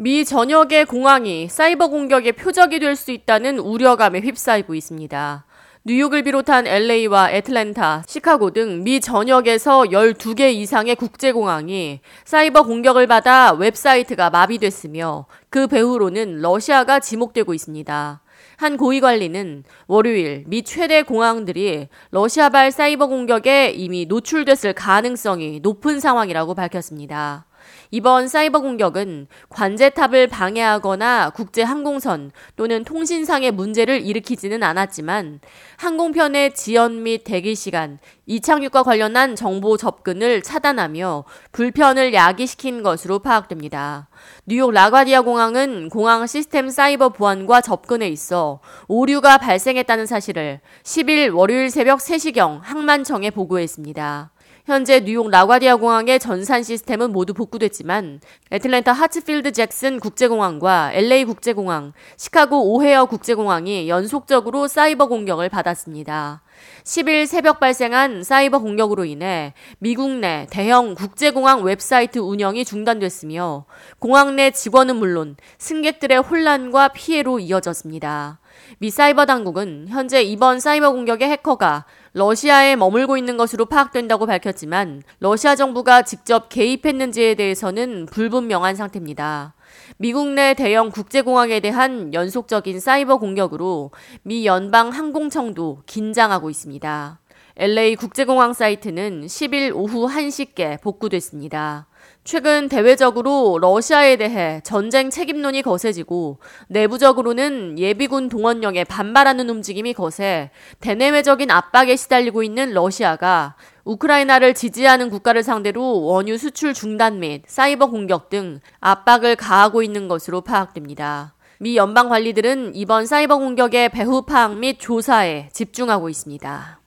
미 전역의 공항이 사이버 공격의 표적이 될 수 있다는 우려감에 휩싸이고 있습니다. 뉴욕을 비롯한 LA와 애틀랜타, 시카고 등 미 전역에서 12개 이상의 국제공항이 사이버 공격을 받아 웹사이트가 마비됐으며 그 배후로는 러시아가 지목되고 있습니다. 한 고위관리는 월요일 미 최대 공항들이 러시아발 사이버 공격에 이미 노출됐을 가능성이 높은 상황이라고 밝혔습니다. 이번 사이버 공격은 관제탑을 방해하거나 국제 항공선 또는 통신상의 문제를 일으키지는 않았지만 항공편의 지연 및 대기 시간, 이착륙과 관련한 정보 접근을 차단하며 불편을 야기시킨 것으로 파악됩니다. 뉴욕 라과디아 공항은 공항 시스템 사이버 보안과 접근에 있어 오류가 발생했다는 사실을 10일 월요일 새벽 3시경 항만청에 보고했습니다. 현재 뉴욕 라과디아 공항의 전산 시스템은 모두 복구됐지만 애틀랜타 하츠필드 잭슨 국제공항과 LA 국제공항, 시카고 오헤어 국제공항이 연속적으로 사이버 공격을 받았습니다. 10일 새벽 발생한 사이버 공격으로 인해 미국 내 대형 국제공항 웹사이트 운영이 중단됐으며 공항 내 직원은 물론 승객들의 혼란과 피해로 이어졌습니다. 미 사이버 당국은 현재 이번 사이버 공격의 해커가 러시아에 머물고 있는 것으로 파악된다고 밝혔지만 러시아 정부가 직접 개입했는지에 대해서는 불분명한 상태입니다. 미국 내 대형 국제공항에 대한 연속적인 사이버 공격으로 미 연방항공청도 긴장하고 있습니다. LA 국제공항 사이트는 10일 오후 1시께 복구됐습니다. 최근 대외적으로 러시아에 대해 전쟁 책임론이 거세지고 내부적으로는 예비군 동원령에 반발하는 움직임이 거세 대내외적인 압박에 시달리고 있는 러시아가 우크라이나를 지지하는 국가를 상대로 원유 수출 중단 및 사이버 공격 등 압박을 가하고 있는 것으로 파악됩니다. 미 연방 관리들은 이번 사이버 공격의 배후 파악 및 조사에 집중하고 있습니다.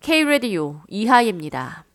K-라디오 이하이입니다.